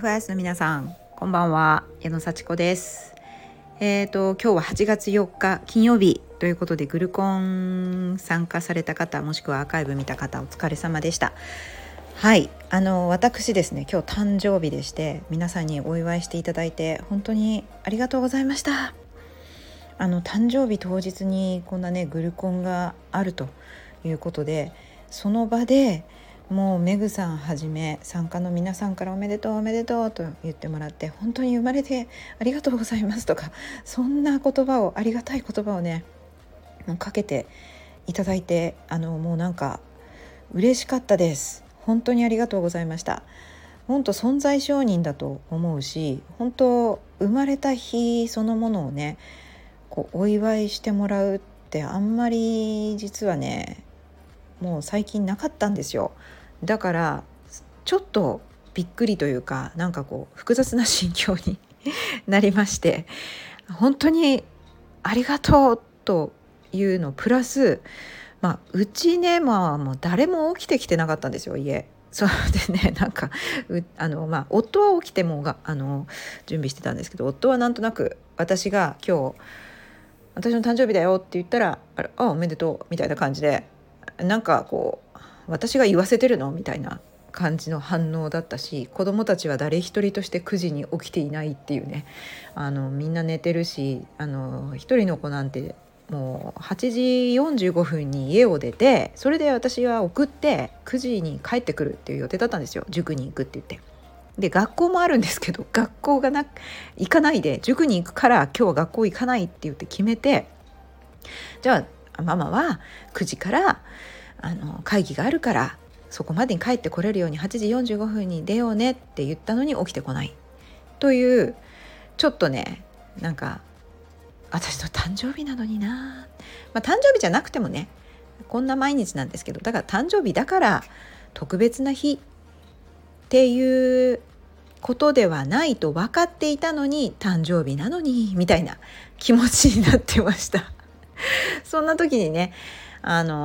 FIS の皆さん、こんばんは。矢野幸子です。今日は8月4日金曜日ということで、グルコン参加された方、もしくはアーカイブ見た方、お疲れ様でした。はい、私ですね、今日誕生日でして、皆さんにお祝いしていただいて本当にありがとうございました。誕生日当日にこんなねグルコンがあるということで、その場でもうメグさんはじめ参加の皆さんからおめでとうおめでとうと言ってもらって、本当に生まれてありがとうございますとか、そんな言葉を、ありがたい言葉をねかけていただいて、もうなんか嬉しかったです。本当にありがとうございました。本当存在承認だと思うし、本当生まれた日そのものをねこうお祝いしてもらうってあんまり実はねもう最近なかったんですよ。だからちょっとびっくりというか、なんかこう複雑な心境になりまして、本当にありがとうというのプラス、うちね、もう誰も起きてきてなかったんですよ、家。そうでね、なんか夫は起きても準備してたんですけど、夫はなんとなく私が今日私の誕生日だよって言ったら、あおめでとうみたいな感じで、なんかこう私が言わせてるのみたいな感じの反応だったし、子供たちは誰一人として9時に起きていないっていうね、みんな寝てるし、一人の子なんてもう8時45分に家を出て、それで私は送って9時に帰ってくるっていう予定だったんですよ。塾に行くって言って、で学校もあるんですけど、学校が行かないで、塾に行くから今日は学校行かないって言って決めて、じゃあママは9時から会議があるからそこまでに帰ってこれるように8時45分に出ようねって言ったのに起きてこないという、ちょっとねなんか私の誕生日なのにな、誕生日じゃなくてもねこんな毎日なんですけど、だから誕生日だから特別な日っていうことではないと分かっていたのに、誕生日なのにみたいな気持ちになってましたそんな時にね、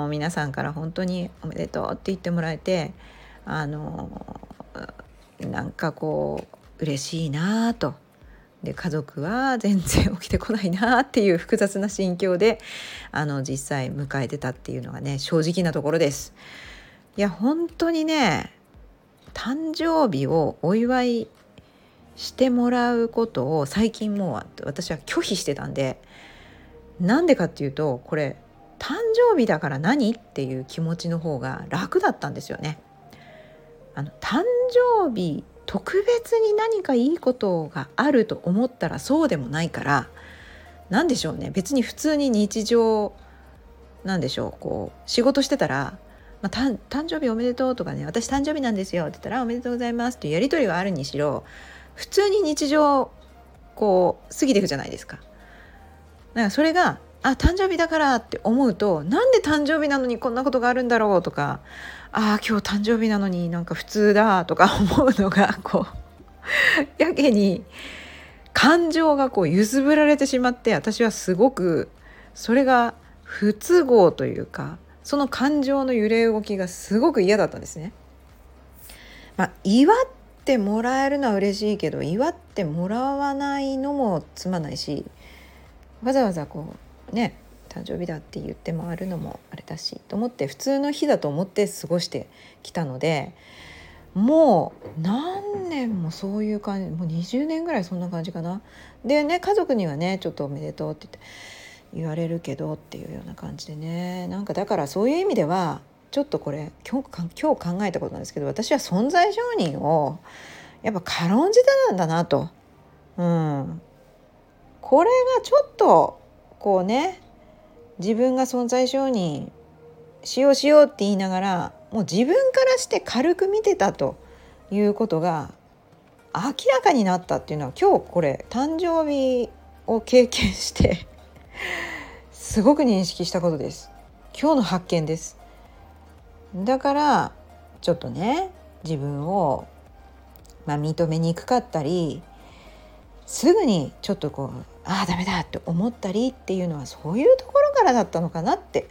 皆さんから本当におめでとうって言ってもらえて、なんかこう嬉しいなと。で家族は全然起きてこないなっていう複雑な心境で実際迎えてたっていうのがね、正直なところです。いや本当にね、誕生日をお祝いしてもらうことを最近もう私は拒否してたんで、なんでかっていうと、これ誕生日だから何っていう気持ちの方が楽だったんですよね。誕生日特別に何かいいことがあると思ったらそうでもないから、なんでしょうね、別に普通に日常なんでしょう、こう仕事してたら、誕生日おめでとうとかね、私誕生日なんですよって言ったらおめでとうございますっていうやり取りはあるにしろ、普通に日常こう過ぎていくじゃないですか。だからそれが誕生日だからって思うと、なんで誕生日なのにこんなことがあるんだろうとか、今日誕生日なのになんか普通だとか思うのがこうやけに感情がこう揺すぶられてしまって、私はすごくそれが不都合というか、その感情の揺れ動きがすごく嫌だったんですね。祝ってもらえるのは嬉しいけど、祝ってもらわないのもつまないし、わざわざこうね、誕生日だって言って回るのもあれだしと思って、普通の日だと思って過ごしてきたので、もう何年もそういう感じ、もう20年ぐらいそんな感じかな。でね、家族にはねちょっとおめでとうって言われるけどっていうような感じでね、なんかだからそういう意味ではちょっとこれ今日考えたことなんですけど、私は存在承認をやっぱ軽んじてなんだなと、これがちょっとこうね、自分が存在承認しようって言いながら、もう自分からして軽く見てたということが明らかになったっていうのは、今日これ誕生日を経験してすごく認識したことです。今日の発見です。だからちょっとね、自分を、認めにくかったり、すぐにちょっとこうダメだって思ったりっていうのは、そういうところからだったのかなって、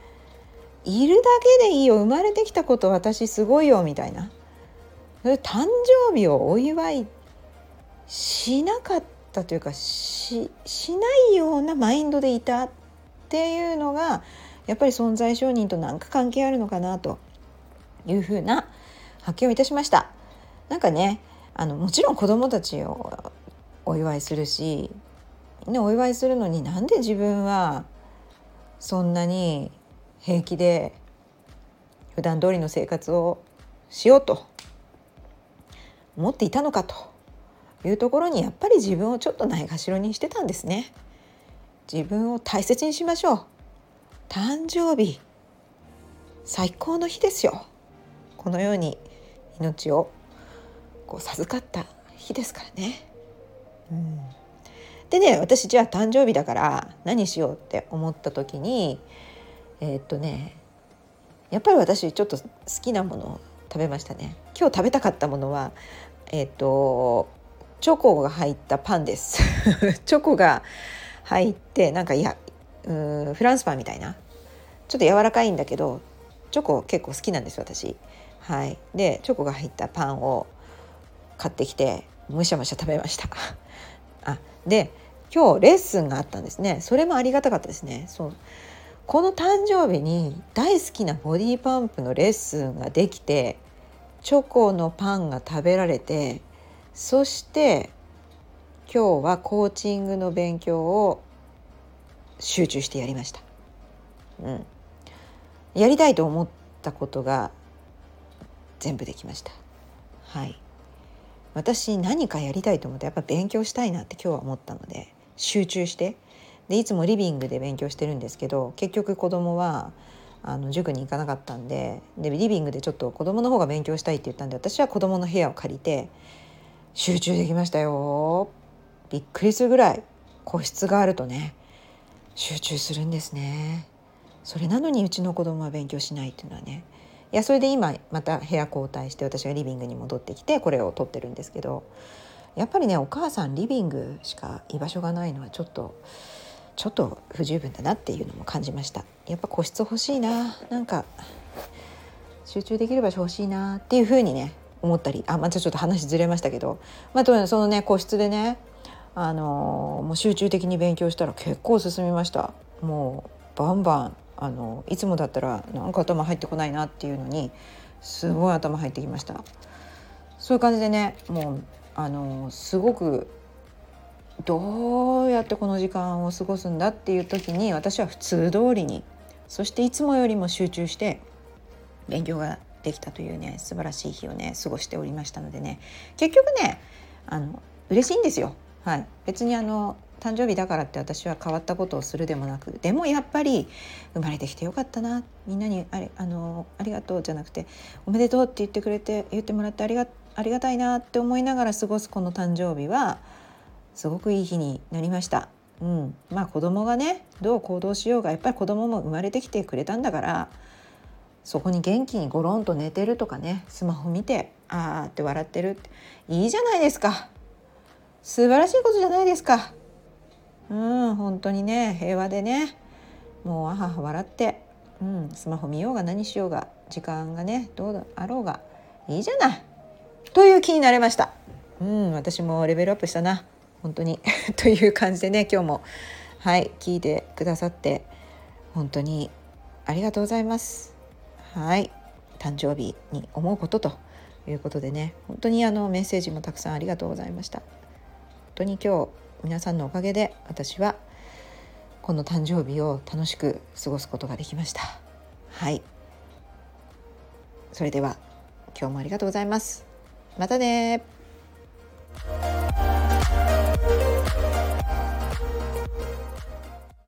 いるだけでいいよ、生まれてきたこと私すごいよみたいな、誕生日をお祝いしなかったというか しないようなマインドでいたっていうのがやっぱり存在承認と何か関係あるのかなというふうな発見をいたしました。なんかねもちろん子どもたちをお祝いするし、ね、お祝いするのになんで自分はそんなに平気で普段通りの生活をしようと思っていたのかというところにやっぱり自分をちょっとないがしろにしてたんですね。自分を大切にしましょう。誕生日最高の日ですよ。このように命をこう授かった日ですからね、でね、私じゃあ誕生日だから何しようって思った時にやっぱり私ちょっと好きなものを食べましたね。今日食べたかったものはチョコが入ったパンですチョコが入ってフランスパンみたいなちょっと柔らかいんだけどチョコ結構好きなんです私、はい、でチョコが入ったパンを買ってきてむしゃむしゃ食べましたで今日レッスンがあったんですね。それもありがたかったですね。そうこの誕生日に大好きなボディパンプのレッスンができてチョコのパンが食べられて、そして今日はコーチングの勉強を集中してやりました、やりたいと思ったことが全部できました、はい、私何かやりたいと思ってやっぱ勉強したいなって今日は思ったので集中してでいつもリビングで勉強してるんですけど結局子供は塾に行かなかったん でリビングでちょっと子供の方が勉強したいって言ったんで私は子供の部屋を借りて集中できましたよ。びっくりするぐらい個室があるとね集中するんですね。それなのにうちの子供は勉強しないっていうのはね、いやそれで今また部屋交代して私がリビングに戻ってきてこれを撮ってるんですけどやっぱりねお母さんリビングしか居場所がないのはちょっと不十分だなっていうのも感じました。やっぱ個室欲しいな、なんか集中できる場所欲しいなっていうふうにね思ったり、またちょっと話ずれましたけど、そのね個室でねもう集中的に勉強したら結構進みました。もうバンバンいつもだったらなんか頭入ってこないなっていうのにすごい頭入ってきました。そういう感じでねもうすごくどうやってこの時間を過ごすんだっていう時に私は普通通りにそしていつもよりも集中して勉強ができたというね素晴らしい日をね過ごしておりましたのでね結局ね嬉しいんですよ、はい、別に誕生日だからって私は変わったことをするでもなくでもやっぱり生まれてきてよかったなみんなにありがとうじゃなくておめでとうって言ってもらってありがたいなって思いながら過ごすこの誕生日はすごくいい日になりました、子供がねどう行動しようがやっぱり子供も生まれてきてくれたんだからそこに元気にゴロンと寝てるとかねスマホ見てあーって笑ってるっていいじゃないですか。素晴らしいことじゃないですか。本当にね平和でねもうあはは笑って、スマホ見ようが何しようが時間がねどうあろうがいいじゃないという気になれました。私もレベルアップしたな本当にという感じでね今日もはい聞いてくださって本当にありがとうございます。はい誕生日に思うことということでね本当にメッセージもたくさんありがとうございました。本当に今日皆さんのおかげで私はこの誕生日を楽しく過ごすことができました。はいそれでは今日もありがとうございます。またね。